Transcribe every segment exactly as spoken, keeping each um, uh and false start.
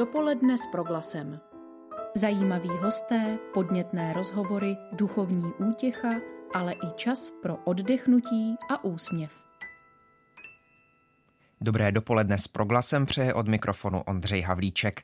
Dopoledne s Proglasem. Zajímaví hosté, podnětné rozhovory, duchovní útěcha, ale i čas pro oddechnutí a úsměv. Dobré dopoledne s Proglasem přeje od mikrofonu Ondřej Havlíček.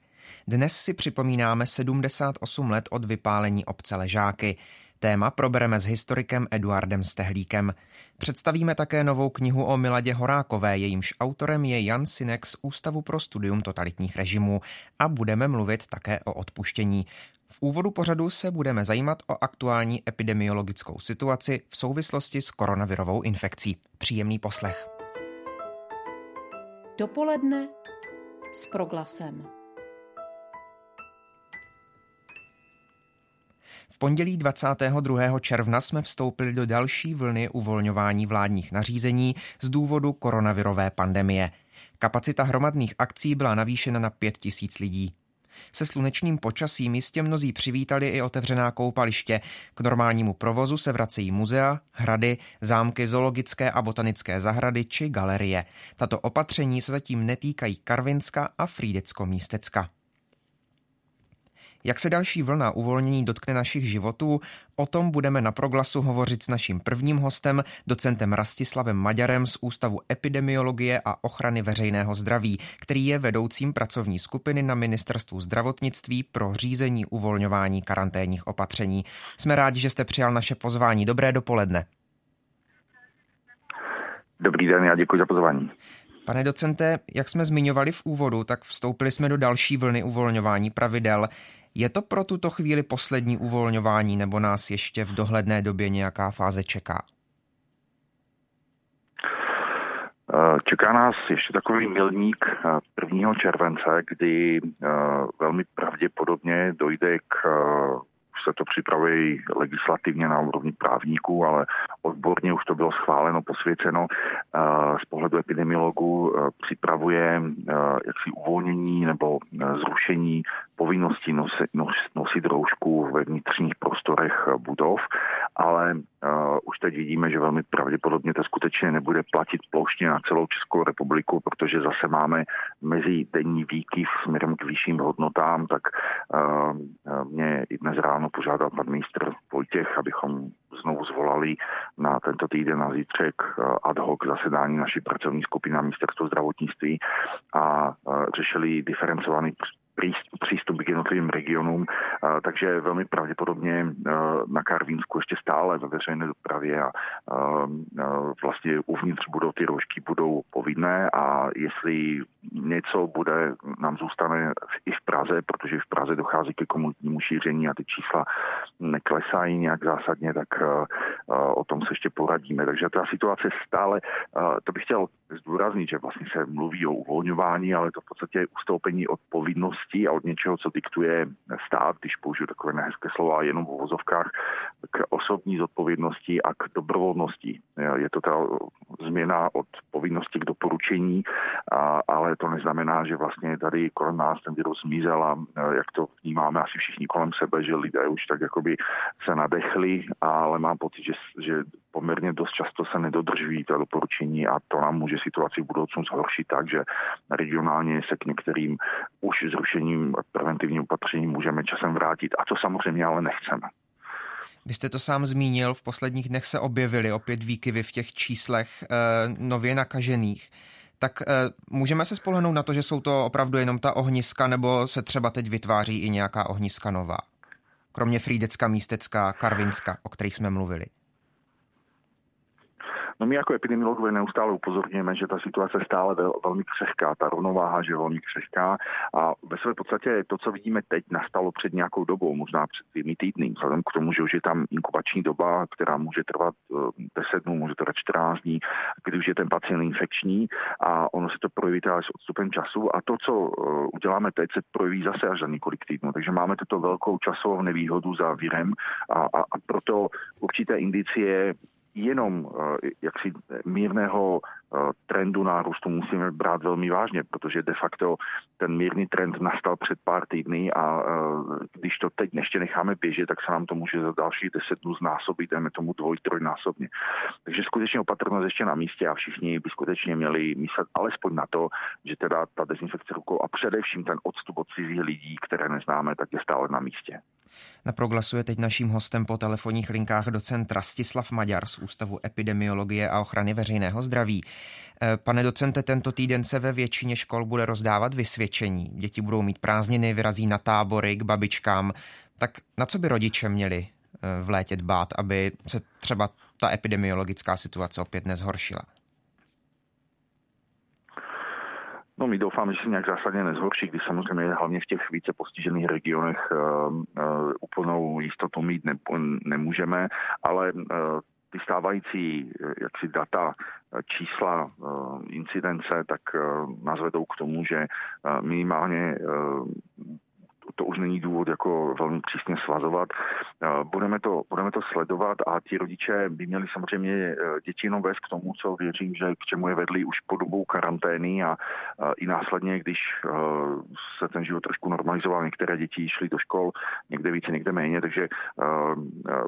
Dnes si připomínáme sedmdesát osm let od vypálení obce Ležáky. Téma probereme s historikem Eduardem Stehlíkem. Představíme také novou knihu o Miladě Horákové, jejímž autorem je Jan Synek z Ústavu pro studium totalitních režimů, a budeme mluvit také o odpuštění. V úvodu pořadu se budeme zajímat o aktuální epidemiologickou situaci v souvislosti s koronavirovou infekcí. Příjemný poslech. Dopoledne s Proglasem. V pondělí dvacátého druhého června jsme vstoupili do další vlny uvolňování vládních nařízení z důvodu koronavirové pandemie. Kapacita hromadných akcí byla navýšena na pět tisíc lidí. Se slunečným počasím jistě mnozí přivítali i otevřená koupaliště. K normálnímu provozu se vracejí muzea, hrady, zámky, zoologické a botanické zahrady či galerie. Tato opatření se zatím netýkají Karvinska a Frýdecko-Místecka. Jak se další vlna uvolnění dotkne našich životů, o tom budeme na Proglasu hovořit s naším prvním hostem, docentem Rastislavem Maďarem z Ústavu epidemiologie a ochrany veřejného zdraví, který je vedoucím pracovní skupiny na Ministerstvu zdravotnictví pro řízení uvolňování karanténních opatření. Jsme rádi, že jste přijal naše pozvání. Dobré dopoledne. Dobrý den, já děkuji za pozvání. Pane docente, jak jsme zmiňovali v úvodu, tak vstoupili jsme do další vlny uvolňování pravidel. Je to pro tuto chvíli poslední uvolňování, nebo nás ještě v dohledné době nějaká fáze čeká? Čeká nás ještě takový milník prvního července, kdy velmi pravděpodobně dojde k, už se to připravují legislativně na úrovni právníků, ale odborně už to bylo schváleno, posvěceno. Z pohledu epidemiologů připravuje jaksi uvolnění nebo zrušení povinnosti nosit, nosit roušku ve vnitřních prostorech budov, ale uh, už teď vidíme, že velmi pravděpodobně to skutečně nebude platit plošně na celou Českou republiku, protože zase máme mezi denní výkyv směrem k vyšším hodnotám, tak uh, mě i dnes ráno požádal pan ministr Vojtěch, abychom znovu zvolali na tento týden na zítřek ad hoc zasedání naší pracovní skupiny na Ministerstvu zdravotnictví a uh, řešili diferencovaný přístup k jednotlivým regionům, takže velmi pravděpodobně na Karvínsku ještě stále ve veřejné dopravě a vlastně uvnitř budou ty roušky budou povinné, a jestli něco bude, nám zůstane i v Praze, protože v Praze dochází ke komunitnímu šíření a ty čísla neklesají nějak zásadně, tak o tom se ještě poradíme. Takže ta situace stále, to bych chtěl zdůraznit, že vlastně se mluví o uvolňování, ale to v podstatě je ustoupení od povinnosti a od něčeho, co diktuje stát, když použiju takové nehezké slova jenom v uvozovkách, k osobní zodpovědnosti a k dobrovolnosti. Je to ta změna od povinnosti k doporučení, a, ale to neznamená, že vlastně tady kolem nás ten virus zmizel, a jak to vnímáme asi všichni kolem sebe, že lidé už tak jakoby se nadechli, ale mám pocit, že, že poměrně dost často se nedodržují ta doporučení, a to nám může situaci v budoucnu zhoršit tak, že regionálně se k některým už zrušením preventivním opatřením můžeme časem vrátit, a to samozřejmě ale nechceme. Vy jste to sám zmínil, v posledních dnech se objevily opět výkyvy v těch číslech eh, nově nakažených. Tak eh, můžeme se spolehnout na to, že jsou to opravdu jenom ta ohniska, nebo se třeba teď vytváří i nějaká ohniska nová? Kromě Frýdecka, Místecka, Karvinska, o kterých jsme mluvili. No my jako epidemiologové neustále upozorňujeme, že ta situace je stále vel, velmi křehká, ta rovnováha je velmi křehká, a ve své podstatě to, co vidíme teď, nastalo před nějakou dobou, možná před dvěmi týdny, vzhledem k tomu, že už je tam inkubační doba, která může trvat deset dnů, může trvat čtrnáct dní, kdy už je ten pacient infekční, a ono se to projeví teda s odstupem času, a to, co uděláme teď, se projeví zase až za několik týdnů. Takže máme tuto velkou časovou nevýhodu za virem, a, a, a proto určité indicie jenom jaksi mírného trendu nárůstu musíme brát velmi vážně, protože de facto ten mírný trend nastal před pár týdny a když to teď ještě necháme běžet, tak se nám to může za dalších deset dnů znásobit, jdeme tomu dvoj, trojnásobně. Takže skutečně opatrnost ještě na místě a všichni by skutečně měli myslet alespoň na to, že teda ta dezinfekce rukou a především ten odstup od cizích lidí, které neznáme, tak je stále na místě. Na Proglasu je teď naším hostem po telefonních linkách docent Rastislav Maďar z Ústavu epidemiologie a ochrany veřejného zdraví. Pane docente, tento týden se ve většině škol bude rozdávat vysvědčení. Děti budou mít prázdniny, vyrazí na tábory, k babičkám. Tak na co by rodiče měli v létě dbát, aby se třeba ta epidemiologická situace opět nezhoršila? No, my doufáme, že se nějak zásadně nezhorší, když samozřejmě hlavně v těch více postižených regionech uh, uh, úplnou jistotu mít ne, nemůžeme, ale uh, ty stávající jaksi data, čísla uh, incidence, tak uh, nás vedou k tomu, že uh, minimálně uh, to už není důvod jako velmi přísně svazovat. Budeme to, budeme to sledovat a ti rodiče by měli samozřejmě děti jenom vést k tomu, co věřím, že k čemu je vedli už po dobu karantény a i následně, když se ten život trošku normalizoval, některé děti šly do škol, někde více, někde méně, takže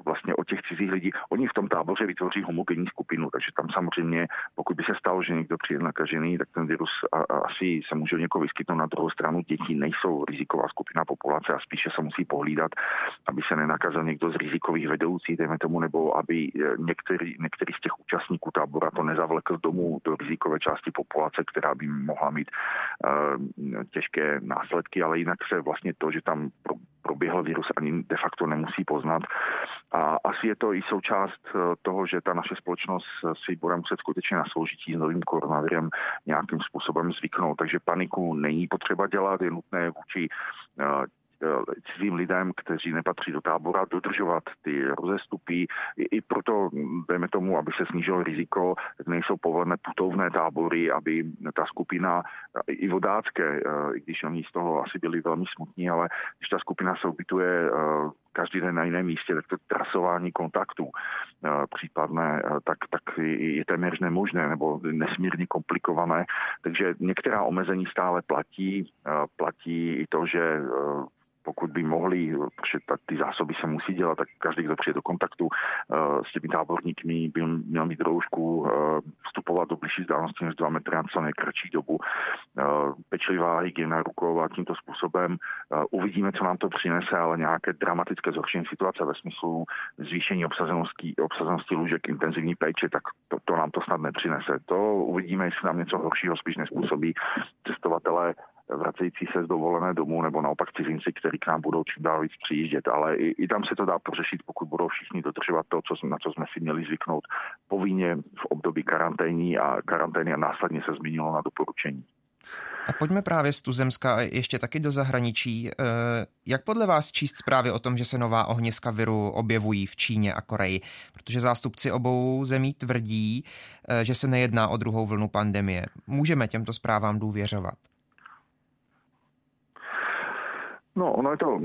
vlastně od těch cizích lidí, oni v tom táboře vytvoří homogenní skupinu, takže tam samozřejmě, pokud by se stalo, že někdo přijde nakažený, tak ten virus asi se může někoho vyskytnout. Na druhou stranu děti nejsou riziková skupina populace a spíše se musí pohlídat, aby se nenakazil někdo z rizikových vedoucích, dejme tomu, nebo aby některý, některý z těch účastníků tábora to nezavlekl domů do rizikové části populace, která by mohla mít uh, těžké následky, ale jinak se vlastně to, že tam pro, proběhl virus, ani de facto nemusí poznat. A asi je to i součást toho, že ta naše společnost si bude muset skutečně na soužití s novým koronavirem nějakým způsobem zvyknout. Takže paniku není potřeba dělat, je nutné vůči uh, cizím lidem, kteří nepatří do tábora, dodržovat ty rozestupy. I proto, dejme tomu, aby se snížilo riziko, nejsou povolené putovné tábory, aby ta skupina, i vodácké, i když oni z toho asi byli velmi smutní, ale když ta skupina se ubytuje každý den na jiném místě, tak to trasování kontaktů případné, tak, tak je téměř nemožné nebo nesmírně komplikované. Takže některá omezení stále platí. Platí i to, že pokud by mohli, protože ty zásoby se musí dělat, tak každý, kdo přijde do kontaktu s těmi táborníky, by měl mít roušku, vstupovat do blížší vzdálenosti než dva metry na co nejkratší dobu. Pečlivá hygiena rukou a tímto způsobem uvidíme, co nám to přinese, ale nějaké dramatické zhoršení situace ve smyslu zvýšení obsazenosti, obsazenosti lůžek intenzivní péče, tak to, to nám to snad nepřinese. To uvidíme, jestli nám něco horšího spíš nespůsobí cestovatelé vracející se z dovolené domů, nebo naopak cizinci, kteří k nám budou čím dál víc přijíždět. Ale i, i tam se to dá pořešit, pokud budou všichni dodržovat to, co, na co jsme si měli zvyknout povinně v období karantény a karantény a následně se změnilo na doporučení. A pojďme právě z tuzemska ještě taky do zahraničí. Jak podle vás číst zprávy o tom, že se nová ohniska viru objevují v Číně a Koreji? Protože zástupci obou zemí tvrdí, že se nejedná o druhou vlnu pandemie. Můžeme těmto zprávám důvěřovat? No, ono je to uh,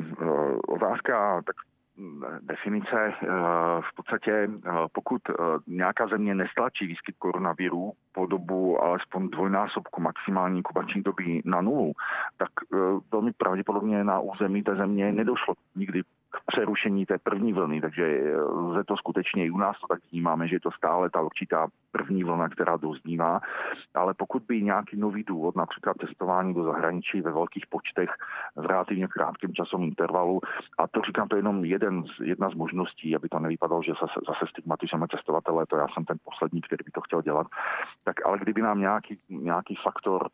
otázka tak definice. Uh, v podstatě, uh, pokud uh, nějaká země nestlačí výskyt koronaviru po dobu alespoň dvojnásobku maximální inkubační doby na nulu, tak uh, velmi pravděpodobně na území té země nedošlo nikdy k přerušení té první vlny, takže lze to skutečně i u nás to tak vnímáme, že je to stále ta určitá první vlna, která doznívá, ale pokud by nějaký nový důvod, například testování do zahraničí ve velkých počtech v relativně krátkém časovém intervalu, a to říkám, to je jenom jeden z, jedna z možností, aby to nevypadalo, že zase, zase stigmatizujeme testovatele, to já jsem ten poslední, který by to chtěl dělat, tak ale kdyby nám nějaký, nějaký faktor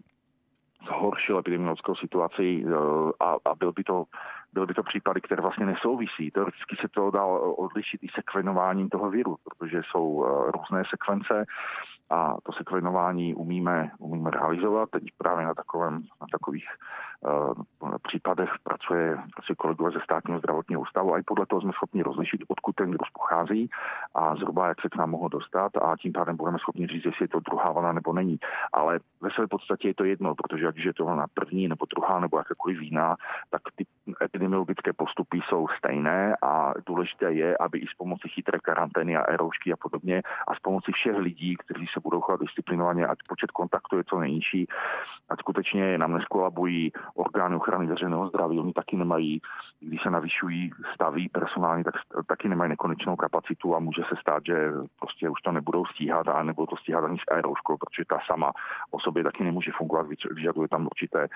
zhoršil epidemiologickou situaci a, a byl by to byly by to případy, které vlastně nesouvisí. Teoreticky se to dá odlišit i sekvenováním toho viru, protože jsou různé sekvence a to sekvenování umíme, umíme realizovat. Teď právě na, takovém, na takových uh, případech pracuje, pracuje kolegové ze Státního zdravotního ústavu a i podle toho jsme schopni rozlišit, odkud ten virus pochází a zhruba jak se k nám mohl dostat a tím pádem budeme schopni říct, jestli je to druhá vlna nebo není. Ale ve své podstatě je to jedno, protože ať už je to vlna první nebo druhá nebo jakákoliv jiná, tak ty epidemiologické postupy jsou stejné a důležité je, aby i s pomocí chytré karantény a e-roušky a podobně a s pomocí všech lidí, kteří se budou chovat disciplinovaně, ať počet kontaktů je co nejnižší, ať skutečně nám neskolabují orgány ochrany veřejného zdraví, oni taky nemají, když se navyšují staví personálně, tak taky nemají nekonečnou kapacitu a může se stát, že prostě už to nebudou stíhat a nebudou to stíhat ani s e-rouškou, protože ta sama o sobě taky nemůže fungovat, vyžaduje tam určité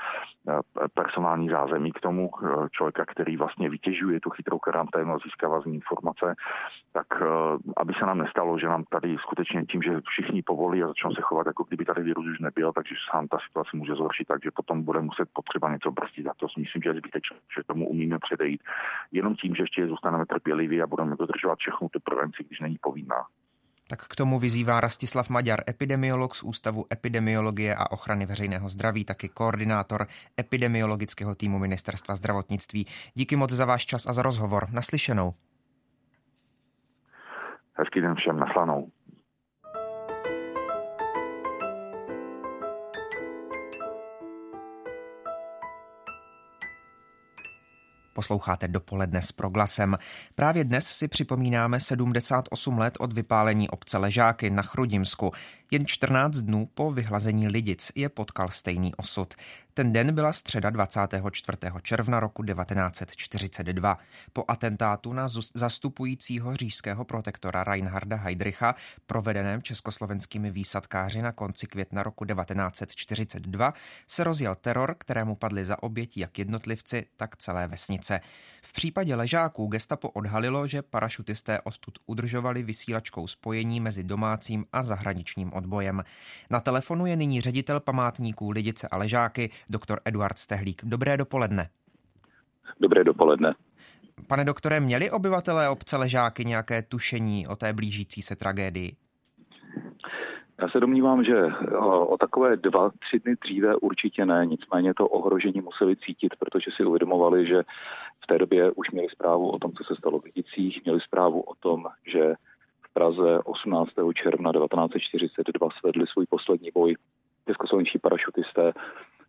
personální zázemí k tomu člověka, který vlastně vytěžuje tu chytrou karanténu a získává z ní informace, tak aby se nám nestalo, že nám tady skutečně tím, že všichni povolí a začnou se chovat, jako kdyby tady virus už nebyl, takže se nám ta situace může zhoršit, takže potom bude muset potřeba něco brzdit. A to si myslím, že je zbytečné, že tomu umíme předejít. Jenom tím, že ještě zůstaneme trpěliví a budeme dodržovat všechnu tu prevenci, když není povinná. Tak k tomu vyzývá Rastislav Maďar, epidemiolog z Ústavu epidemiologie a ochrany veřejného zdraví, taky koordinátor epidemiologického týmu Ministerstva zdravotnictví. Díky moc za váš čas a za rozhovor. Naslyšenou. Hezký den všem, naslanou. Posloucháte Dopoledne s Proglasem. Právě dnes si připomínáme sedmdesát osm let od vypálení obce Ležáky na Chrudimsku. Jen čtrnáct dnů po vyhlazení Lidic je potkal stejný osud. Ten den byla středa dvacátého čtvrtého června roku devatenáct set čtyřicet dva. Po atentátu na zastupujícího říšského protektora Reinharda Heydricha, provedeném československými výsadkáři na konci května roku devatenáct set čtyřicet dva, se rozjel teror, kterému padli za oběti jak jednotlivci, tak celé vesnice. V případě Ležáků gestapo odhalilo, že parašutisté odtud udržovali vysílačkou spojení mezi domácím a zahraničním odbojem. Na telefonu je nyní ředitel památníků Lidice a Ležáky, doktor Eduard Stehlík. Dobré dopoledne. Dobré dopoledne. Pane doktore, měli obyvatelé obce Ležáky nějaké tušení o té blížící se tragédii? Já se domnívám, že o takové dva, tři dny dříve určitě ne, nicméně to ohrožení museli cítit, protože si uvědomovali, že v té době už měli zprávu o tom, co se stalo v Lidicích, měli zprávu o tom, že v Praze osmnáctého června devatenáct set čtyřicet dva svedli svůj poslední boj českoslovenští parašutisté,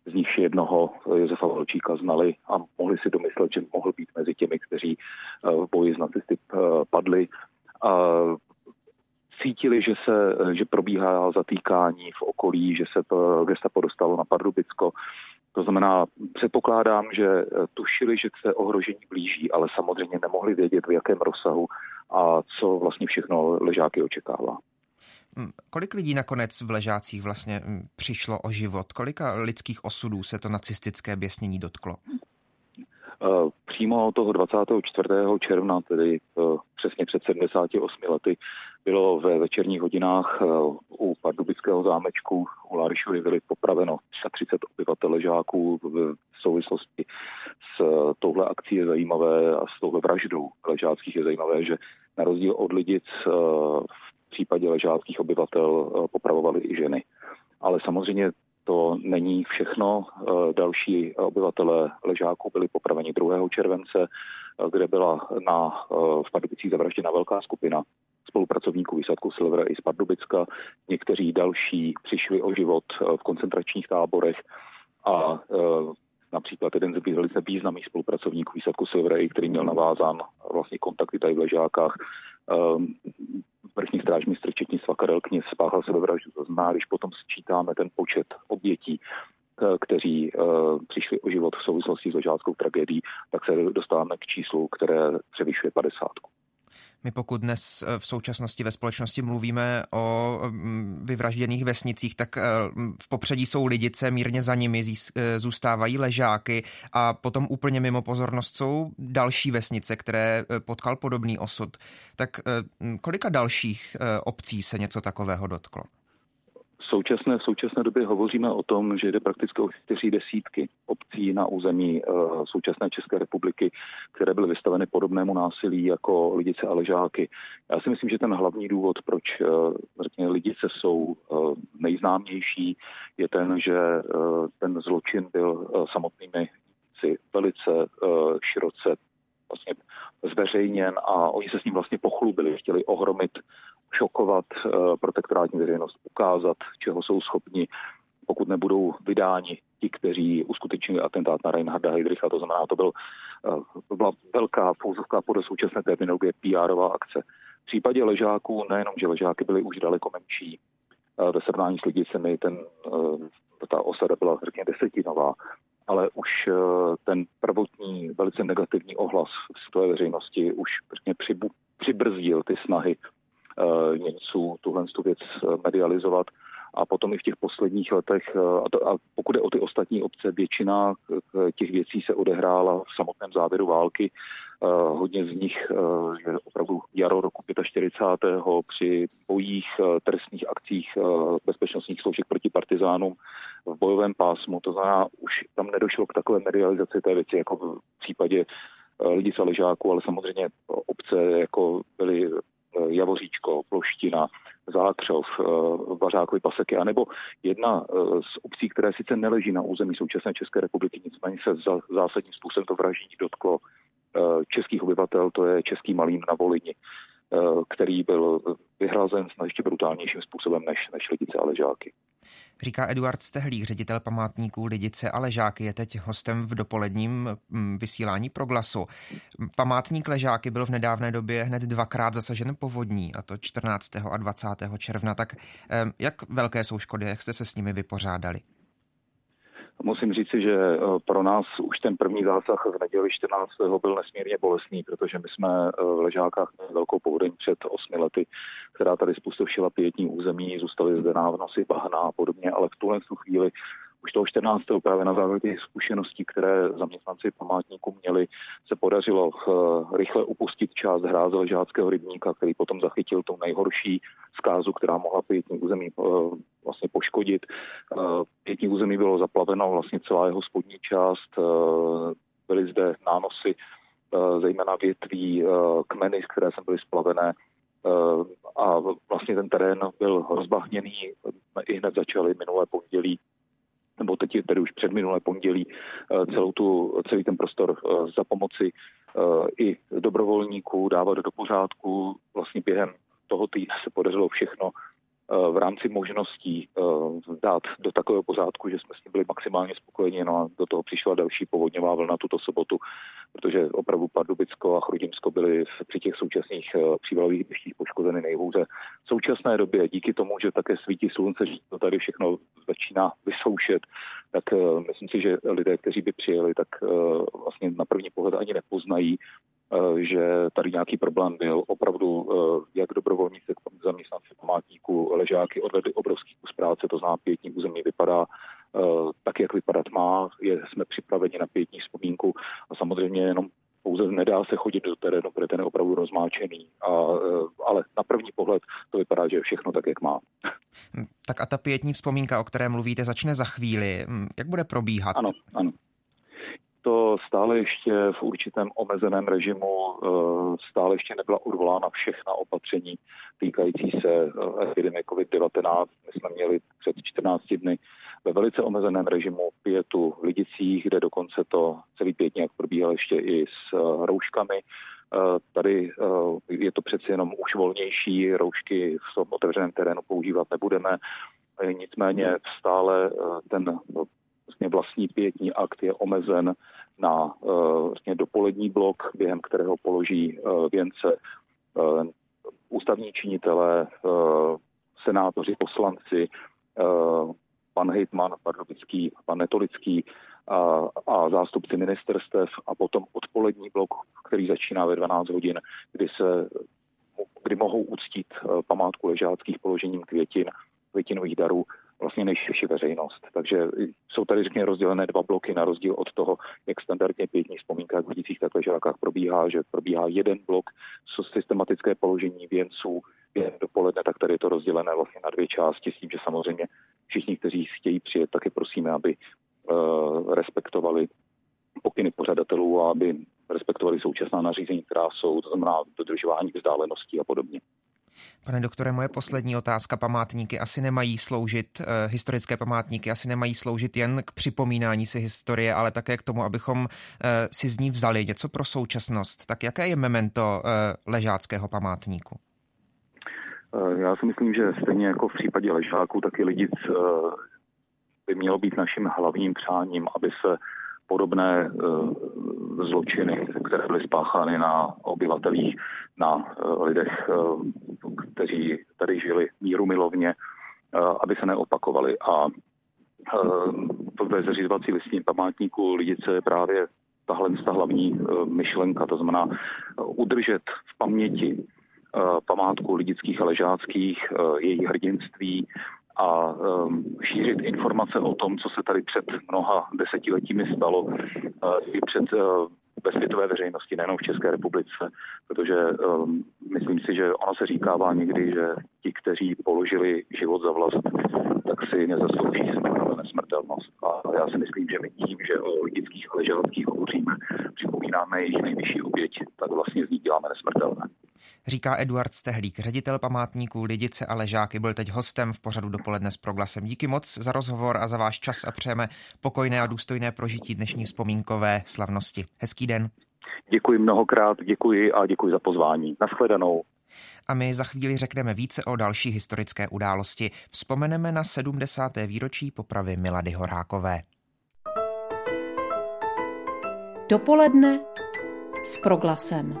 z nich jednoho Josefa Valčíka znali a mohli si domyslet, že mohl být mezi těmi, kteří v boji s nacisty padli. Cítili, že se, že probíhá zatýkání v okolí, že se gestapo dostalo na Pardubicko. To znamená, předpokládám, že tušili, že se ohrožení blíží, ale samozřejmě nemohli vědět, v jakém rozsahu a co vlastně všechno Ležáky očekává. Kolik lidí nakonec v Ležácích vlastně přišlo o život? Kolika lidských osudů se to nacistické běsnění dotklo? Přímo toho dvacátého čtvrtého června, tedy přesně před sedmdesáti osmi lety, bylo ve večerních hodinách u Pardubického zámečku u Láryšovy vily popraveno třicet obyvatel Ležáků. V souvislosti s touhle akcí je zajímavé a s touhle vraždou ležáckých je zajímavé, že na rozdíl od Lidic v případě ležáckých obyvatel popravovali i ženy. Ale samozřejmě to není všechno. Další obyvatelé Ležáků byli popraveni druhého července, kde byla na, v Pardubicích zavražděna velká skupina spolupracovníků výsadku Silvra i z Pardubicka. Někteří další přišli o život v koncentračních táborech a například jeden z velice významných spolupracovníků výsadku Silvra, který měl navázán vlastně kontakty tady v Ležákách, vrchní strážmistr četnictva Karel Kněz spáchal sebevraždu. To znamená, když potom sčítáme ten počet obětí, kteří přišli o život v souvislosti s ležáckou tragédií, tak se dostáváme k číslu, které převyšuje padesát. My pokud dnes v současnosti ve společnosti mluvíme o vyvražděných vesnicích, tak v popředí jsou Lidice, mírně za nimi zůstávají Ležáky a potom úplně mimo pozornost jsou další vesnice, které potkal podobný osud. Tak kolika dalších obcí se něco takového dotklo? V současné, v současné době hovoříme o tom, že jde prakticky o čtyři desítky obcí na území uh, současné České republiky, které byly vystaveny podobnému násilí jako Lidice a Ležáky. Já si myslím, že ten hlavní důvod, proč uh, Lidice jsou uh, nejznámější, je ten, že uh, ten zločin byl uh, samotnými si velice uh, široce vlastně zveřejněn a oni se s ním vlastně pochlubili, chtěli ohromit, šokovat protektorátní veřejnost, ukázat, čeho jsou schopni. pokud nebudou vydáni ti, kteří uskutečnili atentát na Reinharda Heydricha. To znamená, to, byl, to byla velká fouzovka podle současné terminologie pé érová akce. V případě Ležáků nejenom, že Ležáky byly už daleko menší, ve srovnání s Lidicemi ten, ta osada byla řekněme desetinová, ale už ten prvotní velice negativní ohlas v světové veřejnosti už řekněme přibrzdil ty snahy Němců tuhle tu věc medializovat. A potom i v těch posledních letech, a, to, a pokud je o ty ostatní obce, většina těch věcí se odehrála v samotném závěru války. Hodně z nich je opravdu jaro roku čtyřicátého pátého při bojích, trestních akcích bezpečnostních složek proti partizánům v bojovém pásmu. To znamená, už tam nedošlo k takové medializaci té věci, jako v případě Lidice a Ležáků, ale samozřejmě obce jako byly Javoříčko, Ploština, Zákřov, Vařákovy, Paseky, anebo jedna z obcí, které sice neleží na území současné České republiky, nicméně se zásadním způsobem to vraždění dotklo českých obyvatel, to je Český Malín na Volini, který byl vyhrazen snad ještě brutálnějším způsobem než, než Lidice a Ležáky. Říká Eduard Stehlík, ředitel památníků Lidice a Ležáky, je teď hostem v dopoledním vysílání Proglasu. Památník Ležáky byl v nedávné době hned dvakrát zasažen povodní, a to čtrnáctého a dvacátého června. Tak jak velké jsou škody, jak jste se s nimi vypořádali? Musím říci, že pro nás už ten první zásah v neděli čtrnáctého byl nesmírně bolestný, protože my jsme v Ležákách měli velkou povodeň před osmi lety, která tady zpustevšila pietní území, zůstaly zde návnosy, bahna a podobně, ale v tuhle chvíli už toho čtrnáctého právě na základě zkušeností, které zaměstnanci památníku měli, se podařilo rychle upustit část hráze ležáckého rybníka, který potom zachytil tu nejhorší zkázu, která mohla pietní území vlastně poškodit. Pietní území bylo zaplaveno, vlastně celá jeho spodní část, byly zde nánosy, zejména větví, kmeny, které sem byly splavené, a vlastně ten terén byl rozbahněný. I hned začaly minulé pondělí, nebo teď je tedy už před minulé pondělí, celou tu, celý ten prostor za pomoci i dobrovolníků dávat do pořádku. Vlastně během toho týdne se podařilo všechno v rámci možností dát do takového pořádku, že jsme s ním byli maximálně spokojeni. No a do toho přišla další povodňová vlna tuto sobotu, protože opravdu Pardubicko a Chrudimsko byly při těch současných přívalových deštích poškozeny nejhůře. V současné době díky tomu, že také svítí slunce, že to tady všechno začíná vysoušet, tak myslím si, že lidé, kteří by přijeli, tak vlastně na první pohled ani nepoznají, že tady nějaký problém byl. Opravdu, jak dobrovolníci, zaměstnanci památníku Ležáky odvedli obrovský kus práce, to znamená pietní území vypadá tak, jak vypadat má, je, jsme připraveni na pietní vzpomínku a samozřejmě jenom pouze nedá se chodit do terénu, protože ten je opravdu rozmáčený, a, ale na první pohled to vypadá, že je všechno tak, jak má. Tak a ta pietní vzpomínka, o které mluvíte, začne za chvíli. Jak bude probíhat? Ano, ano. To stále ještě v určitém omezeném režimu, stále ještě nebyla odvolána všechna opatření týkající se epidemie covid devatenáct. My jsme měli před čtrnácti dny ve velice omezeném režimu pietu v Lidicích, kde dokonce to celý pětník probíhal ještě i s rouškami. Tady je to přeci jenom už volnější, roušky v tom otevřeném terénu používat nebudeme. Nicméně stále ten vlastní pietní akt je omezen na vlastně dopolední blok, během kterého položí věnce ústavní činitelé, senátoři, poslanci, pan hejtman Pardubický, pan Netolický a, a zástupci ministerstev, a potom odpolední blok, který začíná ve dvanáct hodin, kdy, se, kdy mohou uctít památku ležáckých položením květin, květinových darů, vlastně nejširší veřejnost. Takže jsou tady řekněme rozdělené dva bloky na rozdíl od toho, jak standardně pětní vzpomínka v Lidicích tak Ležákách probíhá, že probíhá jeden blok, co systematické položení věnců je dopoledne, tak tady je to rozdělené vlastně na dvě části, s tím, že samozřejmě všichni, kteří chtějí přijet, taky prosíme, aby uh, respektovali pokyny pořadatelů a aby respektovali současná nařízení, která jsou, to znamená dodržování vzdáleností a podobně. Pane doktore, moje poslední otázka. Památníky asi nemají sloužit, eh, historické památníky asi nemají sloužit jen k připomínání si historie, ale také k tomu, abychom eh, si z ní vzali něco pro současnost. Tak jaké je memento eh, ležáckého památníku? Já si myslím, že stejně jako v případě Ležáků, tak i Lidic eh, by mělo být naším hlavním přáním, aby se podobné zločiny, které byly spáchány na obyvatelích, na lidech, kteří tady žili mírumilovně, aby se neopakovaly. A ve zřizovací listině památníku Lidice je právě tahle ta hlavní myšlenka, to znamená udržet v paměti památku lidických a ležáckých, jejich hrdinství a šířit informace o tom, co se tady před mnoha desetiletími stalo i před ve světové veřejnosti, nejenom v České republice, protože um, myslím si, že ono se říkává někdy, že ti, kteří položili život za vlast, tak si nezaslouží nesmrtelnost. A já si myslím, že my tím, že o lidických a ležáckých hovoříme, připomínáme jejich nejvyšší oběť, tak vlastně z ní děláme nesmrtelné. Říká Eduard Stehlík, ředitel památníků Lidice a Ležáky, byl teď hostem v pořadu Dopoledne s Proglasem. Díky moc za rozhovor a za váš čas a přejeme pokojné a důstojné prožití dnešní vzpomínkové slavnosti. Hezký den. Děkuji mnohokrát, děkuji a děkuji za pozvání. Nashledanou. A my za chvíli řekneme více o další historické události. Vzpomeneme na sedmdesáté výročí popravy Milady Horákové. Dopoledne s Proglasem.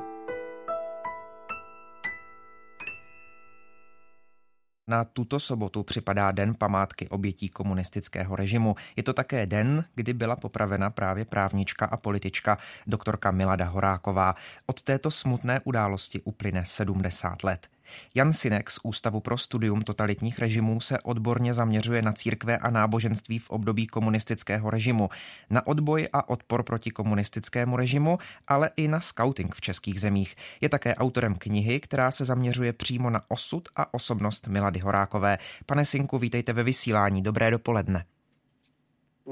Na tuto sobotu připadá Den památky obětí komunistického režimu. Je to také den, kdy byla popravena právě právnička a politička doktorka Milada Horáková. Od této smutné události uplyne sedmdesát let. Jan Synek z Ústavu pro studium totalitních režimů se odborně zaměřuje na církve a náboženství v období komunistického režimu, na odboj a odpor proti komunistickému režimu, ale i na skauting v českých zemích. Je také autorem knihy, která se zaměřuje přímo na osud a osobnost Milady Horákové. Pane Synku, vítejte ve vysílání. Dobré dopoledne.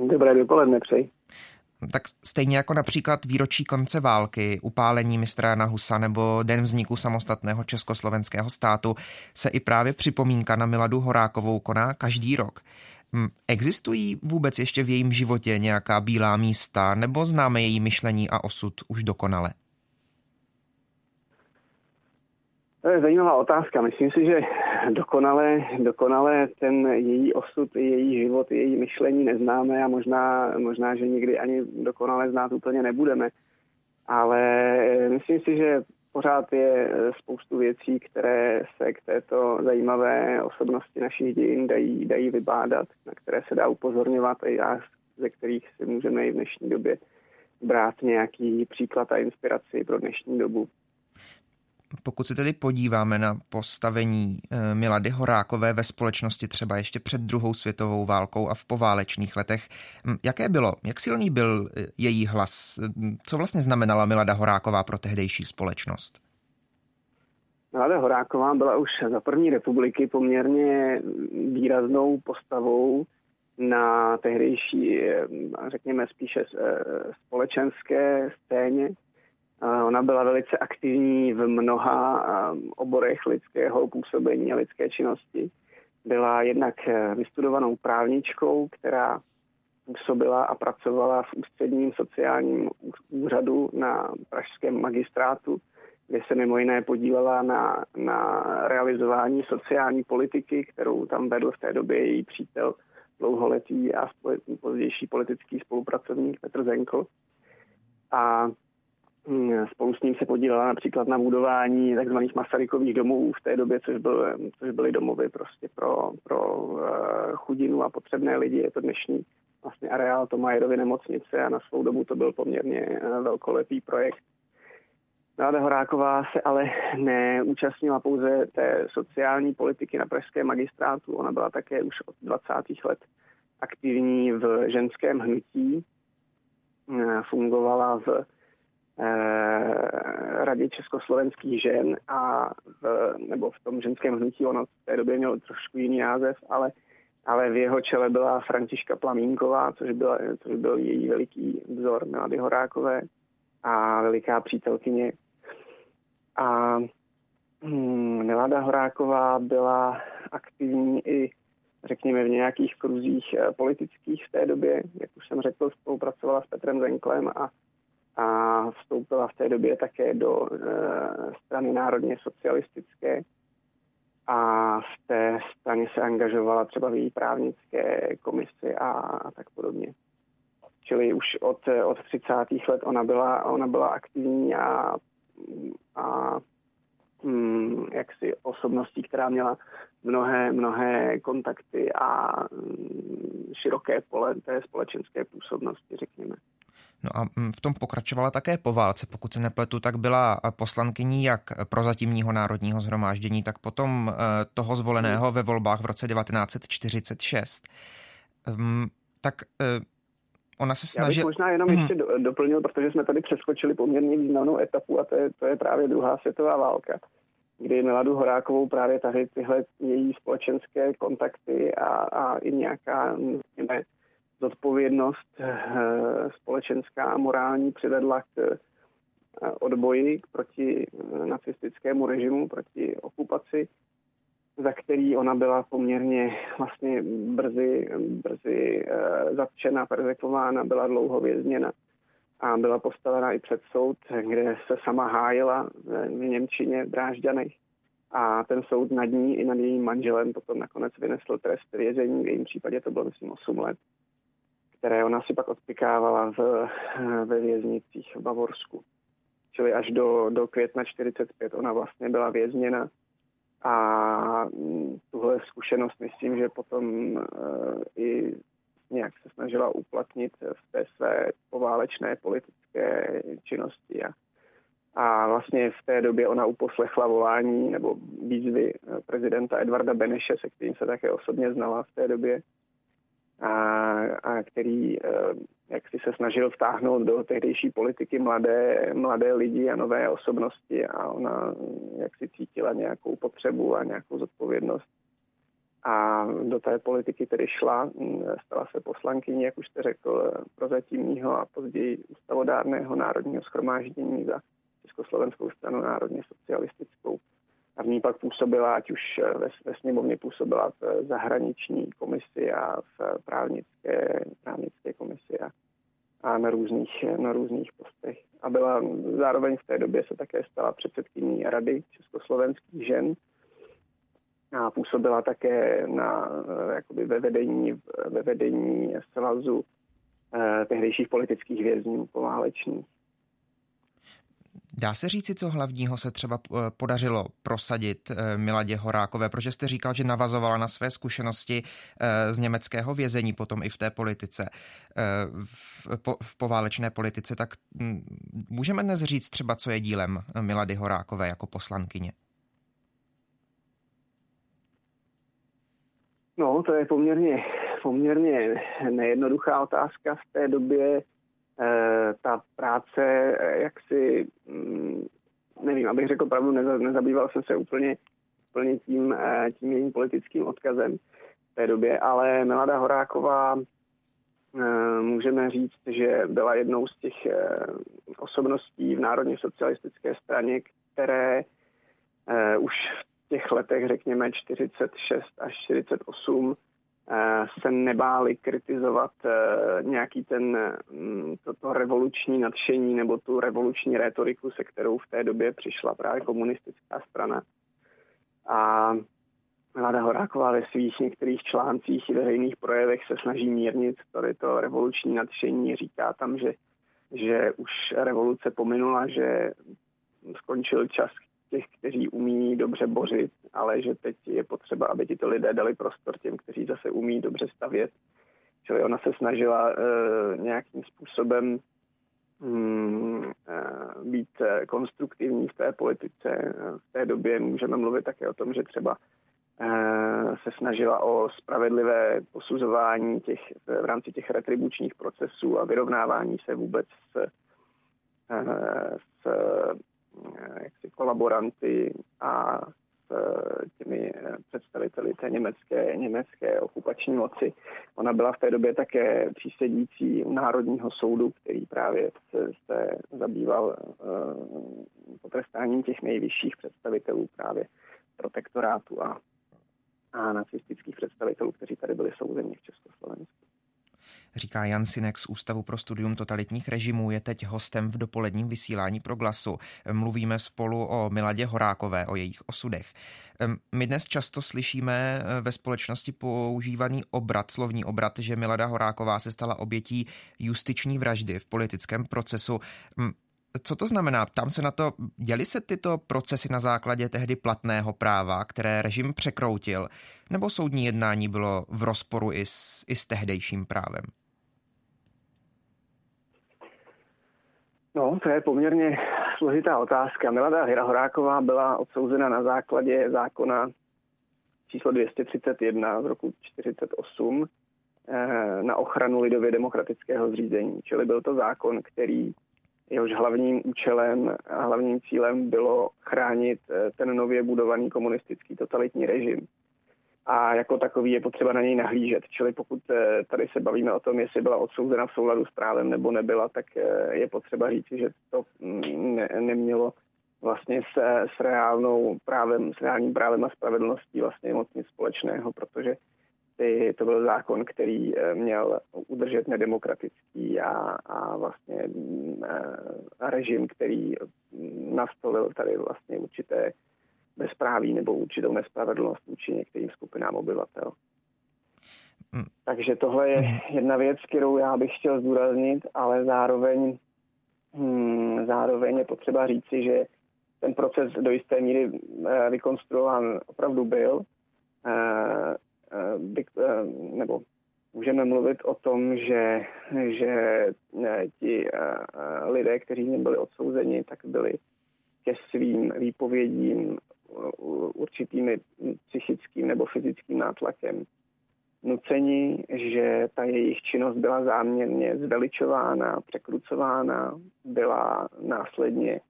Dobré dopoledne, přeji. Tak stejně jako například výročí konce války, upálení mistra Jana Husa nebo den vzniku samostatného československého státu se i právě připomínka na Miladu Horákovou koná každý rok. Existují vůbec ještě v jejím životě nějaká bílá místa nebo známe její myšlení a osud už dokonale? To je zajímavá otázka. Myslím si, že dokonale, dokonale ten její osud, její život, její myšlení neznáme a možná, možná, že nikdy ani dokonale znát úplně nebudeme. Ale myslím si, že pořád je spoustu věcí, které se k této zajímavé osobnosti našich dějin dají, dají vybádat, na které se dá upozorňovat a ze kterých si můžeme i v dnešní době brát nějaký příklad a inspiraci pro dnešní dobu. Pokud se tedy podíváme na postavení Milady Horákové ve společnosti třeba ještě před druhou světovou válkou a v poválečných letech, jaké bylo, jak silný byl její hlas? Co vlastně znamenala Milada Horáková pro tehdejší společnost? Milada Horáková byla už za první republiky poměrně výraznou postavou na tehdejší, řekněme spíše společenské scéně. Ona byla velice aktivní v mnoha oborech lidského působení a lidské činnosti. Byla jednak vystudovanou právničkou, která působila a pracovala v ústředním sociálním úřadu na pražském magistrátu, kde se mimo jiné podílela na, na realizování sociální politiky, kterou tam vedl v té době její přítel dlouholetý a pozdější politický spolupracovník Petr Zenkl. A spolu s ním se podílela například na budování takzvaných Masarykových domovů v té době, což, byl, což byly domovy prostě pro, pro chudinu a potřebné lidi. Je to dnešní vlastně areál Tomajerovy nemocnice a na svou dobu to byl poměrně velkolepý projekt. Milada Horáková se ale neúčastnila pouze té sociální politiky na pražském magistrátu. Ona byla také už od dvacátých let aktivní v ženském hnutí. Fungovala v Radě československých žen a v, nebo v tom ženském hnutí, ono v té době mělo trošku jiný název, ale, ale v jeho čele byla Františka Plamínková, což, byla, což byl její veliký vzor Milady Horákové a veliká přítelkyně. A hmm, Milada Horáková byla aktivní i řekněme v nějakých kruzích politických v té době, jak už jsem řekl, spolupracovala s Petrem Zenklem a a vstoupila v té době také do e, strany národně socialistické a v té straně se angažovala třeba v její právnické komisi a tak podobně. Čili už od, od třicátých let ona byla, ona byla aktivní a, a mm, jaksi osobností, která měla mnohé, mnohé kontakty a mm, široké pole té společenské působnosti, řekněme. No a v tom pokračovala také po válce, pokud se nepletu, tak byla poslankyní jak prozatímního národního shromáždění, tak potom toho zvoleného ve volbách v roce devatenáct set čtyřicet šest. Tak ona se snažila... Já bych možná jenom hmm. ještě doplnil, protože jsme tady přeskočili poměrně významnou etapu a to je, to je právě druhá světová válka, kdy Miladu Horákovou právě tady tyhle její společenské kontakty a, a i nějaká... Ne, zodpovědnost společenská a morální přivedla k odboji proti nacistickému režimu, proti okupaci, za který ona byla poměrně vlastně brzy, brzy zatčena, perzekvována, byla dlouho vězněna a byla postavena i před soud, kde se sama hájila v němčině v Drážďanech. A ten soud nad ní i nad jejím manželem potom nakonec vynesl trest vězení, v jejím případě to bylo myslím osm let. Které ona si pak odpikávala v, ve věznicích v Bavorsku. Čili až do, do května čtyřicet pět ona vlastně byla vězněna a tuhle zkušenost myslím, že potom i nějak se snažila uplatnit v té své poválečné politické činnosti. A, a vlastně v té době ona uposlechla volání nebo výzvy prezidenta Edvarda Beneše, se kterým se také osobně znala v té době, A, a který jak si se snažil vtáhnout do tehdejší politiky mladé, mladé lidi a nové osobnosti a ona jak si cítila nějakou potřebu a nějakou zodpovědnost. A do té politiky tedy šla, stala se poslankyní, jak už jste řekl, prozatímního a později ústavodárného národního shromáždění za Československou stranu národně socialistickou. A v ní pak působila, ať už ve, ve sněmovně působila v zahraniční komisi a v právnické, právnické komisi a, a na, různých, na různých postech. A byla zároveň v té době se také stala předsedkyní Rady československých žen a působila také na, jakoby ve vedení, ve vedení svazu eh, tehdejších politických vězňů poválečných. Dá se říci, co hlavního se třeba podařilo prosadit Miladě Horákové? Protože jste říkal, že navazovala na své zkušenosti z německého vězení, potom i v té politice, v poválečné politice. Tak můžeme dnes říct třeba, co je dílem Milady Horákové jako poslankyně? No, to je poměrně, poměrně nejednoduchá otázka v té době. Ta práce, jak si, nevím, abych řekl pravdu, nezabýval jsem se úplně, úplně tím, tím jejím politickým odkazem v té době, ale Milada Horáková, můžeme říct, že byla jednou z těch osobností v národně socialistické straně, které už v těch letech, řekněme, čtyřicet šest až čtyřicet osm, se nebáli kritizovat nějaký ten, toto revoluční nadšení nebo tu revoluční rétoriku, se kterou v té době přišla právě komunistická strana. A Milada Horáková ve svých některých článcích i veřejných projevech se snaží mírnit tady to revoluční nadšení. Říká tam, že, že už revoluce pominula, že skončil čas těch, kteří umí dobře bořit, ale že teď je potřeba, aby ti to lidé dali prostor těm, kteří zase umí dobře stavět. Čili ona se snažila e, nějakým způsobem mm, e, být konstruktivní v té politice. V té době můžeme mluvit také o tom, že třeba e, se snažila o spravedlivé posuzování těch, v rámci těch retribučních procesů a vyrovnávání se vůbec s, e, s jaksi kolaboranty a s těmi představiteli té německé, německé okupační moci. Ona byla v té době také přísedící Národního soudu, který právě se, se zabýval uh, potrestáním těch nejvyšších představitelů právě protektorátu a, a nacistických představitelů, kteří tady byli souzeni v Československu. Říká Jan Synek z Ústavu pro studium totalitních režimů, je teď hostem v dopoledním vysílání Proglasu. Mluvíme spolu o Miladě Horákové, o jejich osudech. My dnes často slyšíme ve společnosti používaný obrat, slovní obrat, že Milada Horáková se stala obětí justiční vraždy v politickém procesu. Co to znamená? Tam se na to, děly se tyto procesy na základě tehdy platného práva, které režim překroutil, nebo soudní jednání bylo v rozporu i s, i s tehdejším právem? No, to je poměrně složitá otázka. Milada Horáková byla odsouzena na základě zákona číslo dvě stě třicet jedna z roku čtyřicet osm na ochranu lidově demokratického zřízení. Čili byl to zákon, který jehož hlavním účelem a hlavním cílem bylo chránit ten nově budovaný komunistický totalitní režim. A jako takový je potřeba na něj nahlížet. Čili pokud tady se bavíme o tom, jestli byla odsouzena v souladu s právem nebo nebyla, tak je potřeba říct, že to ne, nemělo vlastně se, s, reálnou právem, s reálným právem a spravedlností vlastně moc nic společného, protože Ty, to byl zákon, který měl udržet nedemokratický a, a vlastně a režim, který nastolil tady vlastně určité bezpráví nebo určitou nespravedlnost vůči některým skupinám obyvatel. Takže tohle je jedna věc, kterou já bych chtěl zdůraznit, ale zároveň, hmm, zároveň je potřeba říci, že ten proces do jisté míry vykonstruován opravdu byl, nebo můžeme mluvit o tom, že, že ti lidé, kteří jim byli odsouzeni, tak byli ke svým výpovědím určitými psychickým nebo fyzickým nátlakem nuceni, že ta jejich činnost byla záměrně zveličována, překrucována, byla následně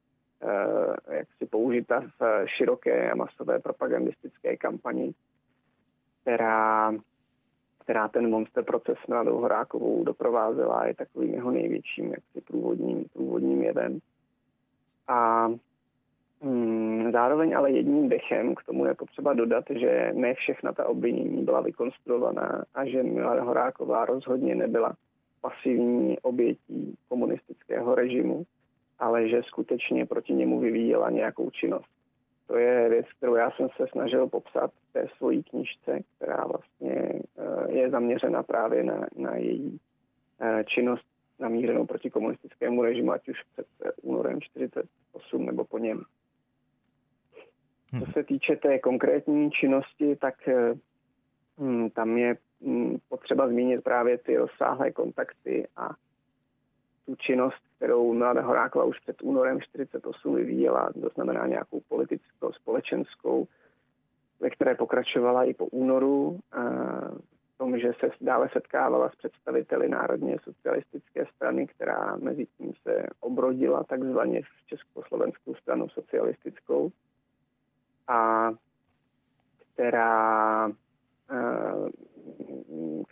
jaksi použita v široké a masové propagandistické kampani, Která, která ten monster proces Miladou Horákovou doprovázela a je takovým jeho největším jaksi průvodním, průvodním jevem. A mm, zároveň ale jedním dechem k tomu je potřeba dodat, že ne všechna ta obvinění byla vykonstruovaná a že Milada Horáková rozhodně nebyla pasivní obětí komunistického režimu, ale že skutečně proti němu vyvíjela nějakou činnost. To je věc, kterou já jsem se snažil popsat v té svojí knížce, která vlastně je zaměřena právě na, na její činnost namířenou proti komunistickému režimu, ať už před únorem čtyřicet osm nebo po něm. Co se týče té konkrétní činnosti, tak hm, tam je hm, potřeba zmínit právě ty rozsáhlé kontakty a tu činnost, kterou Milada Horáková už před únorem čtyřicet osm vyvíjela, to znamená nějakou politickou, společenskou, ve které pokračovala i po únoru, v tom, že se dále setkávala s představiteli národně socialistické strany, která mezi tím se obrodila takzvaně v Československou stranu socialistickou a která,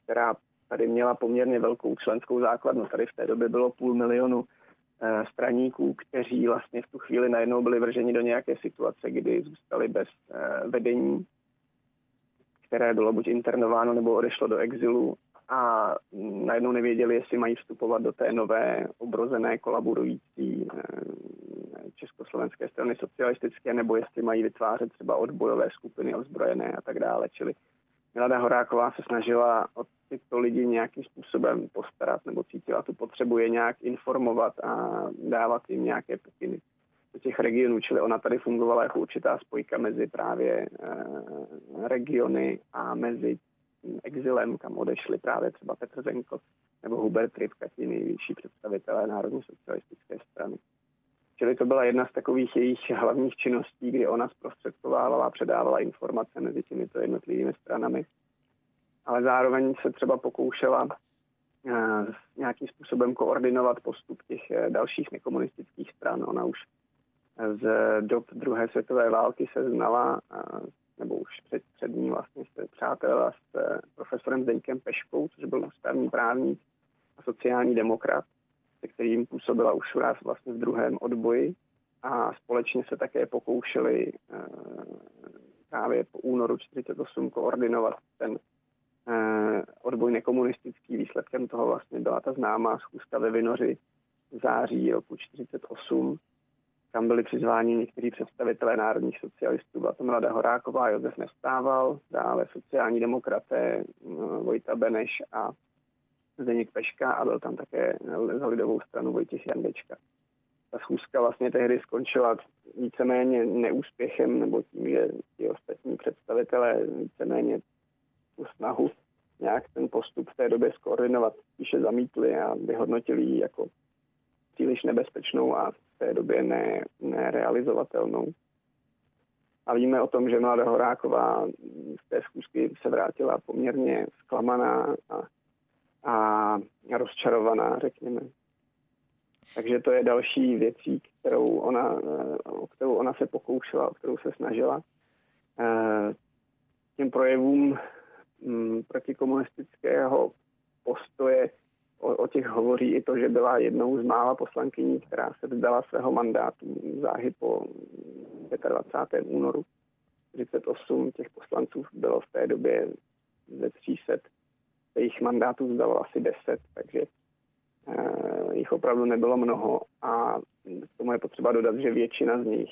která tady měla poměrně velkou členskou základnu. Tady v té době bylo půl milionu straníků, kteří vlastně v tu chvíli najednou byli vrženi do nějaké situace, kdy zůstali bez vedení, které bylo buď internováno nebo odešlo do exilu a najednou nevěděli, jestli mají vstupovat do té nové obrozené kolaborující Československé strany socialistické nebo jestli mají vytvářet třeba odbojové skupiny ozbrojené a tak dále. Čili Milada Horáková se snažila o tyto lidi nějakým způsobem postarat nebo cítila tu potřebu je nějak informovat a dávat jim nějaké pokyny do těch regionů. Čili ona tady fungovala jako určitá spojka mezi právě regiony a mezi exilem, kam odešli právě třeba Petr Zenkl nebo Hubert Ripka, ti největší představitelé národně socialistické strany. Čili to byla jedna z takových jejich hlavních činností, kdy ona zprostředkovávala a předávala informace mezi těmito jednotlivými stranami. Ale zároveň se třeba pokoušela nějakým způsobem koordinovat postup těch dalších nekomunistických stran. Ona už z dob druhé světové války se znala, nebo už před, před ní vlastně se přátelila s profesorem Zdeňkem Peškou, což byl ústavní právník a sociální demokrat, se kterým působila už vlastně v druhém odboji a společně se také pokoušeli právě po únoru čtyřicet osm koordinovat ten odboj komunistický. Výsledkem toho vlastně byla ta známá schůzka ve Vinoři v září roku čtyřicet osm. Tam byli přizváni někteří představitelé národních socialistů. Byla to Milada Horáková, Josef Nestával, dále sociální demokraté Vojta Beneš a Zdeněk Peška a byl tam také za lidovou stranu Vojtěch Jandečka. Ta schůzka vlastně tehdy skončila víceméně neúspěchem, nebo tím, že ti ostatní představitelé víceméně tu snahu nějak ten postup v té době skoordinovat spíše zamítli a vyhodnotili ji jako příliš nebezpečnou a v té době ne, nerealizovatelnou. A víme o tom, že Milada Horáková z té schůzky se vrátila poměrně zklamaná a, a rozčarovaná, řekněme. Takže to je další věcí, kterou ona, o kterou ona se pokoušela, o kterou se snažila. Těm projevům protikomunistického postoje o, o těch hovoří i to, že byla jednou z mála poslankyní, která se vzdala svého mandátu záhy po dvacátého pátého únoru. třicet osm těch poslanců bylo v té době ze tří set. Jejich mandátů vzdalo asi deset, takže jich opravdu nebylo mnoho a k tomu je potřeba dodat, že většina z nich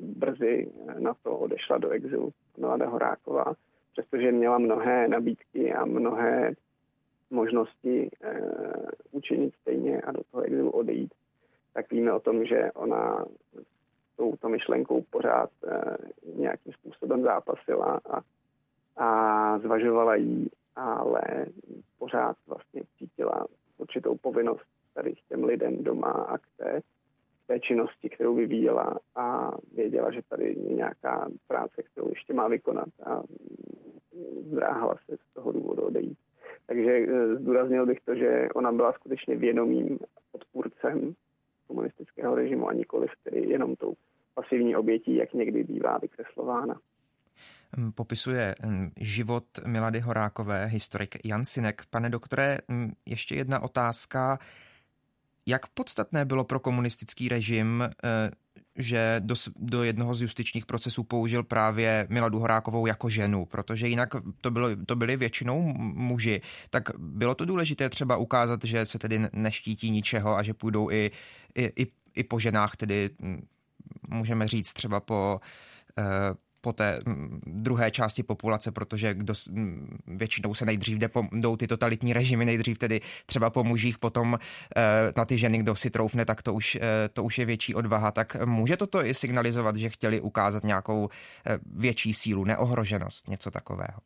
brzy na to odešla do exilu. Milada Horáková, přestože měla mnohé nabídky a mnohé možnosti učinit stejně a do toho exilu odejít, tak víme o tom, že ona s touto myšlenkou pořád nějakým způsobem zápasila a, a zvažovala jí, ale pořád vlastně cítila určitou povinnost tady k těm lidem doma a k té, k té činnosti, kterou vyvíjela a věděla, že tady je nějaká práce, kterou ještě má vykonat a zdráhala se z toho důvodu odejít. Takže zdůraznil bych to, že ona byla skutečně vědomým odpůrcem komunistického režimu a nikoliv tedy jenom tou pasivní obětí, jak někdy bývá vykreslována. Popisuje život Milady Horákové historik Jan Synek. Pane doktore, ještě jedna otázka. Jak podstatné bylo pro komunistický režim, že do, do jednoho z justičních procesů použil právě Miladu Horákovou jako ženu, protože jinak to, bylo, to byli většinou muži. Tak bylo to důležité třeba ukázat, že se tedy neštítí ničeho a že půjdou i, i, i, i po ženách, tedy můžeme říct třeba po... po té druhé části populace, protože kdo, většinou se nejdřív jde po, jdou ty totalitní režimy, nejdřív tedy třeba po mužích, potom na ty ženy, kdo si troufne, tak to už, to už je větší odvaha. Tak může toto i signalizovat, že chtěli ukázat nějakou větší sílu, neohroženost, něco takového?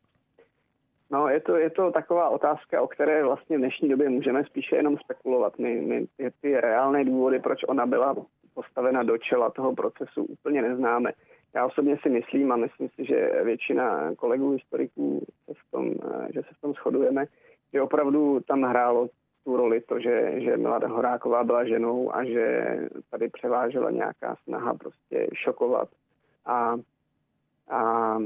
No, je to, je to taková otázka, o které vlastně v dnešní době můžeme spíše jenom spekulovat. My, my ty, ty reálné důvody, proč ona byla postavena do čela toho procesu, úplně neznáme. Já osobně si myslím a myslím si, že většina kolegů historiků, se v tom, že se v tom shodujeme, že opravdu tam hrálo tu roli to, že, že Milada Horáková byla ženou a že tady převážela nějaká snaha prostě šokovat a, a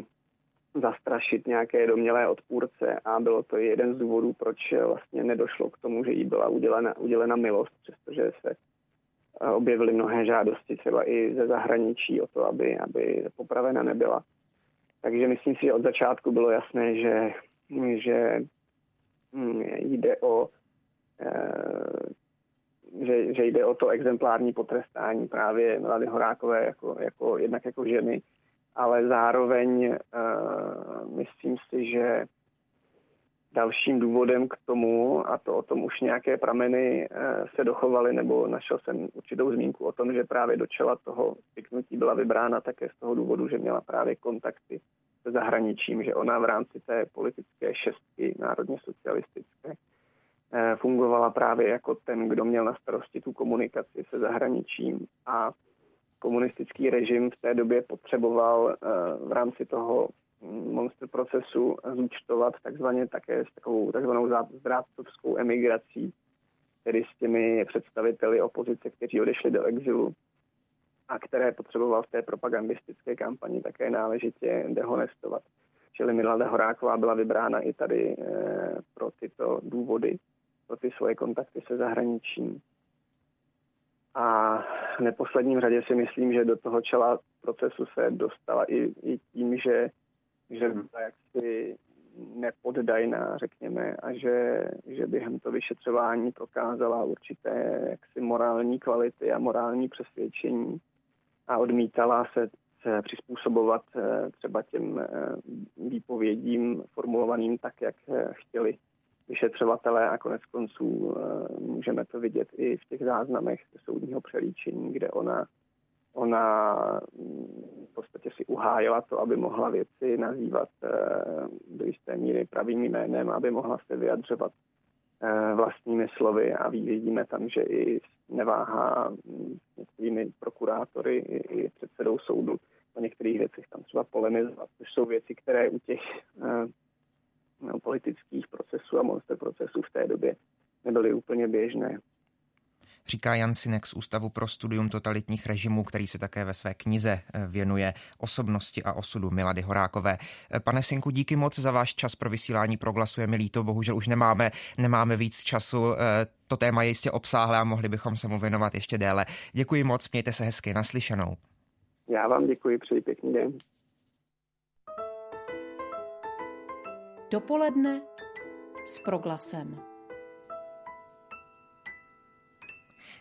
zastrašit nějaké domnělé odpůrce a bylo to jeden z důvodů, proč vlastně nedošlo k tomu, že jí byla udělena, udělena milost, přestože se objevily mnohé žádosti třeba i ze zahraničí o to, aby, aby popravena nebyla. Takže myslím si, že od začátku bylo jasné, že, že jde o že, že jde o to exemplární potrestání právě Milady Horákové jako, jako, jednak jako ženy, ale zároveň myslím si, že dalším důvodem k tomu, a to o tom už nějaké prameny se dochovaly, nebo našel jsem určitou zmínku o tom, že právě do čela toho spiknutí byla vybrána také z toho důvodu, že měla právě kontakty se zahraničím, že ona v rámci té politické šestky národně socialistické fungovala právě jako ten, kdo měl na starosti tu komunikaci se zahraničím a komunistický režim v té době potřeboval v rámci toho monster procesu zúčtovat takzvaně také s takovou takzvanou zrádcovskou emigrací, tedy s těmi představiteli opozice, kteří odešli do exilu a které potřeboval v té propagandistické kampani také náležitě dehonestovat. Čili Milada Horáková byla vybrána i tady pro tyto důvody, pro ty svoje kontakty se zahraničím. A v neposledním řadě si myslím, že do toho čela procesu se dostala i, i tím, že že byla jaksi nepoddajná, řekněme, a že, že během to vyšetřování prokázala určité jaksi morální kvality a morální přesvědčení a odmítala se přizpůsobovat třeba těm výpovědím formulovaným tak, jak chtěli vyšetřovatelé, a konec konců můžeme to vidět i v těch záznamech soudního přelíčení, kde ona Ona v podstatě si uhájila to, aby mohla věci nazývat do jisté míry pravým jménem, aby mohla se vyjadřovat vlastními slovy, a vidíme tam, že i neváhá s některými prokurátory i předsedou soudu o některých věcech tam třeba polemizovat, což jsou věci, které u těch no, politických procesů a monster procesů v té době nebyly úplně běžné. Říká Jan Synek z Ústavu pro studium totalitních režimů, který se také ve své knize věnuje osobnosti a osudu Milady Horákové. Pane Synku, díky moc za váš čas pro vysílání Proglasu. Je mi líto, bohužel už nemáme, nemáme víc času. To téma je jistě obsáhlé a mohli bychom se mu věnovat ještě déle. Děkuji moc, mějte se hezky, naslyšenou. Já vám děkuji, přeji pěkný den. Dopoledne s Proglasem.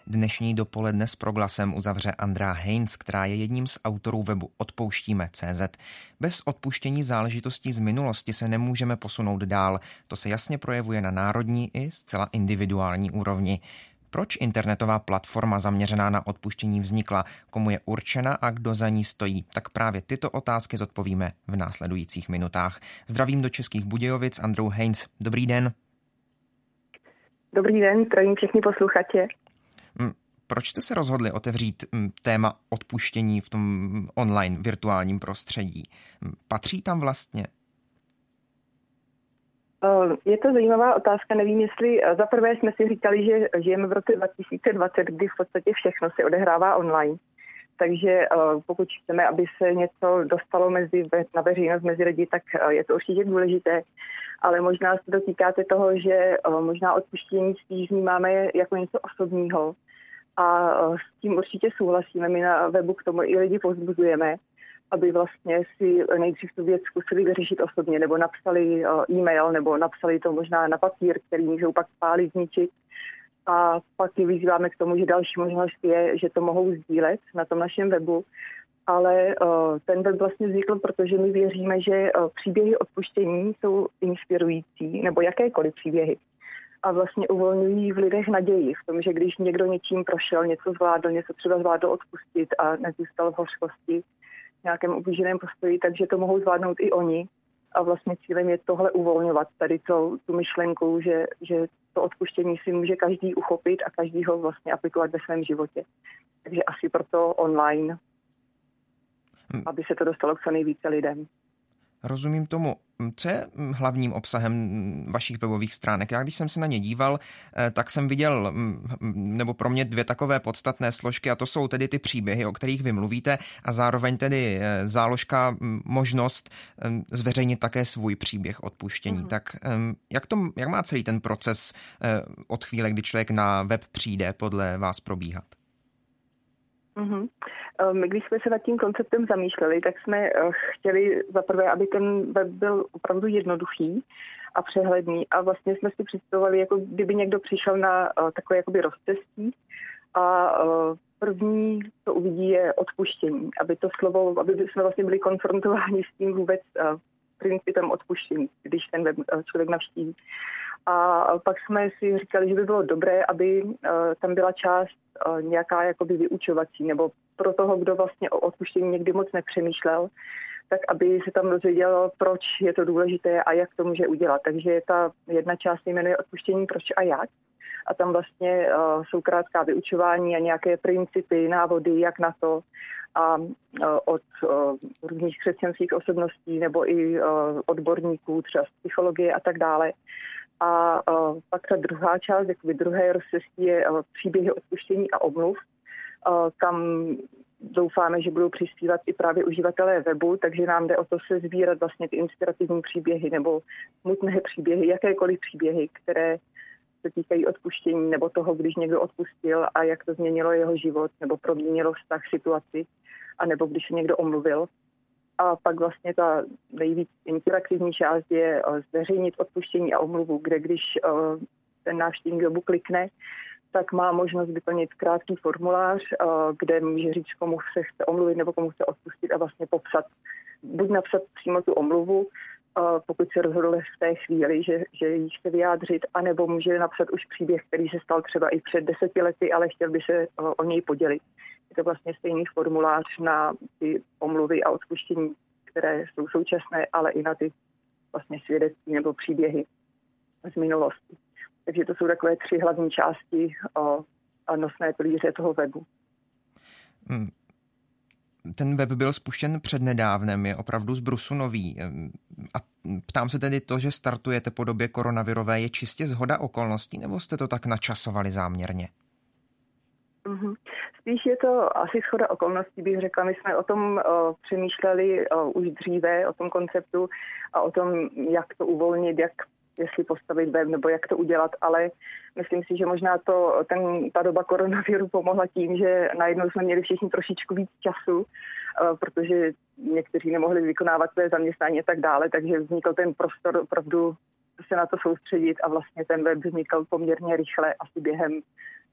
Dnešní dopoledne s Proglasem uzavře Andrea Heinz, která je jedním z autorů webu Odpouštíme tečka cé zet. Bez odpuštění záležitostí z minulosti se nemůžeme posunout dál. To se jasně projevuje na národní i zcela individuální úrovni. Proč internetová platforma zaměřená na odpuštění vznikla, komu je určena a kdo za ní stojí? Tak právě tyto otázky zodpovíme v následujících minutách. Zdravím do Českých Budějovic Andreu Heinz. Dobrý den. Dobrý den, zdravím všichni posluchače. Proč jste se rozhodli otevřít téma odpuštění v tom online virtuálním prostředí? Patří tam vlastně? Je to zajímavá otázka. Nevím, jestli za prvé jsme si říkali, že žijeme v roce dva tisíce dvacet, kdy v podstatě všechno se odehrává online. Takže pokud chceme, aby se něco dostalo mezi, na veřejnost, mezi lidi, tak je to určitě důležité. Ale možná se dotýkáte toho, že možná odpuštění spíš vnímáme jako něco osobního. A s tím určitě souhlasíme. My na webu k tomu i lidi povzbuzujeme, aby vlastně si nejdřív tu věc zkusili vyřešit osobně, nebo napsali e-mail, nebo napsali to možná na papír, který můžou pak spálit, zničit. A pak je vyzýváme k tomu, že další možnost je, že to mohou sdílet na tom našem webu. Ale ten web vlastně vznikl, protože my věříme, že příběhy odpuštění jsou inspirující, nebo jakékoliv příběhy. A vlastně uvolňují v lidech naději v tom, že když někdo něčím prošel, něco zvládl, něco třeba zvládl odpustit a nezůstal v hořkosti, v nějakém ublíženém postoji, takže to mohou zvládnout i oni. A vlastně cílem je tohle uvolňovat, tady to, tu myšlenku, že, že to odpuštění si může každý uchopit a každý ho vlastně aplikovat ve svém životě. Takže asi proto online, aby se to dostalo k co nejvíce lidem. Rozumím tomu. Co je hlavním obsahem vašich webových stránek? Já když jsem se na ně díval, tak jsem viděl, nebo pro mě dvě takové podstatné složky, a to jsou tedy ty příběhy, o kterých vy mluvíte, a zároveň tedy záložka možnost zveřejnit také svůj příběh odpuštění. Mm. Tak jak, to, jak má celý ten proces od chvíle, kdy člověk na web přijde, podle vás probíhat? Mm-hmm. My, když jsme se nad tím konceptem zamýšleli, tak jsme chtěli zaprvé, aby ten web byl opravdu jednoduchý a přehledný, a vlastně jsme si představovali, jako kdyby někdo přišel na takové jakoby rozcestí a první, co uvidí, je odpuštění, aby to slovo, aby jsme vlastně byli konfrontováni s tím vůbec principem odpuštění, když ten web člověk navštíví. A pak jsme si říkali, že by bylo dobré, aby tam byla část nějaká jakoby vyučovací, nebo pro toho, kdo vlastně o odpuštění někdy moc nepřemýšlel, tak aby se tam dozvědělo, proč je to důležité a jak to může udělat. Takže ta jedna část se jmenuje Odpuštění proč a jak. A tam vlastně jsou krátká vyučování a nějaké principy, návody, jak na to. A od různých křesťanských osobností nebo i odborníků, třeba z psychologie a tak dále. A pak ta druhá část, jakoby druhé rozcestí, je příběhy odpuštění a omluv. Tam doufáme, že budou přispívat i právě uživatelé webu, takže nám jde o to se sbírat vlastně ty inspirativní příběhy nebo smutné příběhy, jakékoliv příběhy, které se týkají odpuštění nebo toho, když někdo odpustil a jak to změnilo jeho život nebo proměnilo vztah, situaci, anebo když se někdo omluvil. A pak vlastně ta nejvíc interaktivní část je zveřejnit odpuštění a omluvu, kde když ten návštěvník dobu klikne, tak má možnost vyplnit krátký formulář, kde může říct, komu se chce omluvit nebo komu chce odpustit a vlastně popsat. Buď napsat přímo tu omluvu, pokud se rozhodl v té chvíli, že, že ji chce vyjádřit, anebo může napsat už příběh, který se stal třeba i před deseti lety, ale chtěl by se o něj podělit. Je to vlastně stejný formulář na ty omluvy a odpuštění, které jsou současné, ale i na ty vlastně svědectví nebo příběhy z minulosti. Takže to jsou takové tři hlavní části a nosné pilíře toho webu. Hmm. Ten web byl spuštěn přednedávnem, je opravdu z brusu nový. A ptám se tedy to, že startujete po době koronavirové, je čistě zhoda okolností, nebo jste to tak načasovali záměrně? Mm-hmm. Spíš je to asi shoda okolností, bych řekla. My jsme o tom o, přemýšleli o, už dříve, o tom konceptu a o tom, jak to uvolnit, jak jestli postavit web nebo jak to udělat, ale myslím si, že možná to, ten, ta doba koronaviru pomohla tím, že najednou jsme měli všichni trošičku víc času, protože někteří nemohli vykonávat své zaměstnání a tak dále, takže vznikl ten prostor opravdu se na to soustředit a vlastně ten web vznikl poměrně rychle, asi během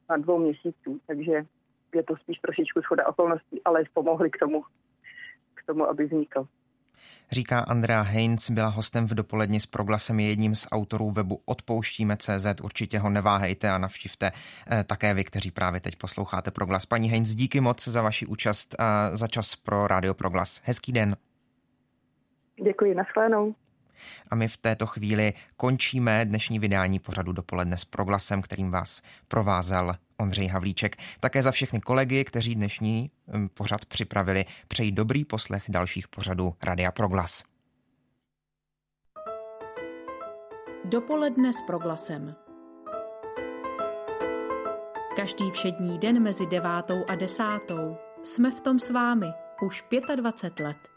na dvou měsíců, takže je to spíš trošičku shoda okolností, ale pomohli k tomu, k tomu, aby vznikl. Říká Andrea Heinz, byla hostem v dopoledni s Proglasem, je jedním z autorů webu Odpouštíme tečka cé zet. Určitě ho neváhejte a navštivte také vy, kteří právě teď posloucháte Proglas. Paní Heinz, díky moc za vaši účast a za čas pro Radio Proglas. Hezký den. Děkuji, nashledanou. A my v této chvíli končíme dnešní vydání pořadu Dopoledne s Proglasem, kterým vás provázel Ondřej Havlíček. Také za všechny kolegy, kteří dnešní pořad připravili, přeji dobrý poslech dalších pořadů Radia Proglas. Dopoledne s Proglasem. Každý všední den mezi devátou a desátou jsme v tom s vámi už dvacet pět let.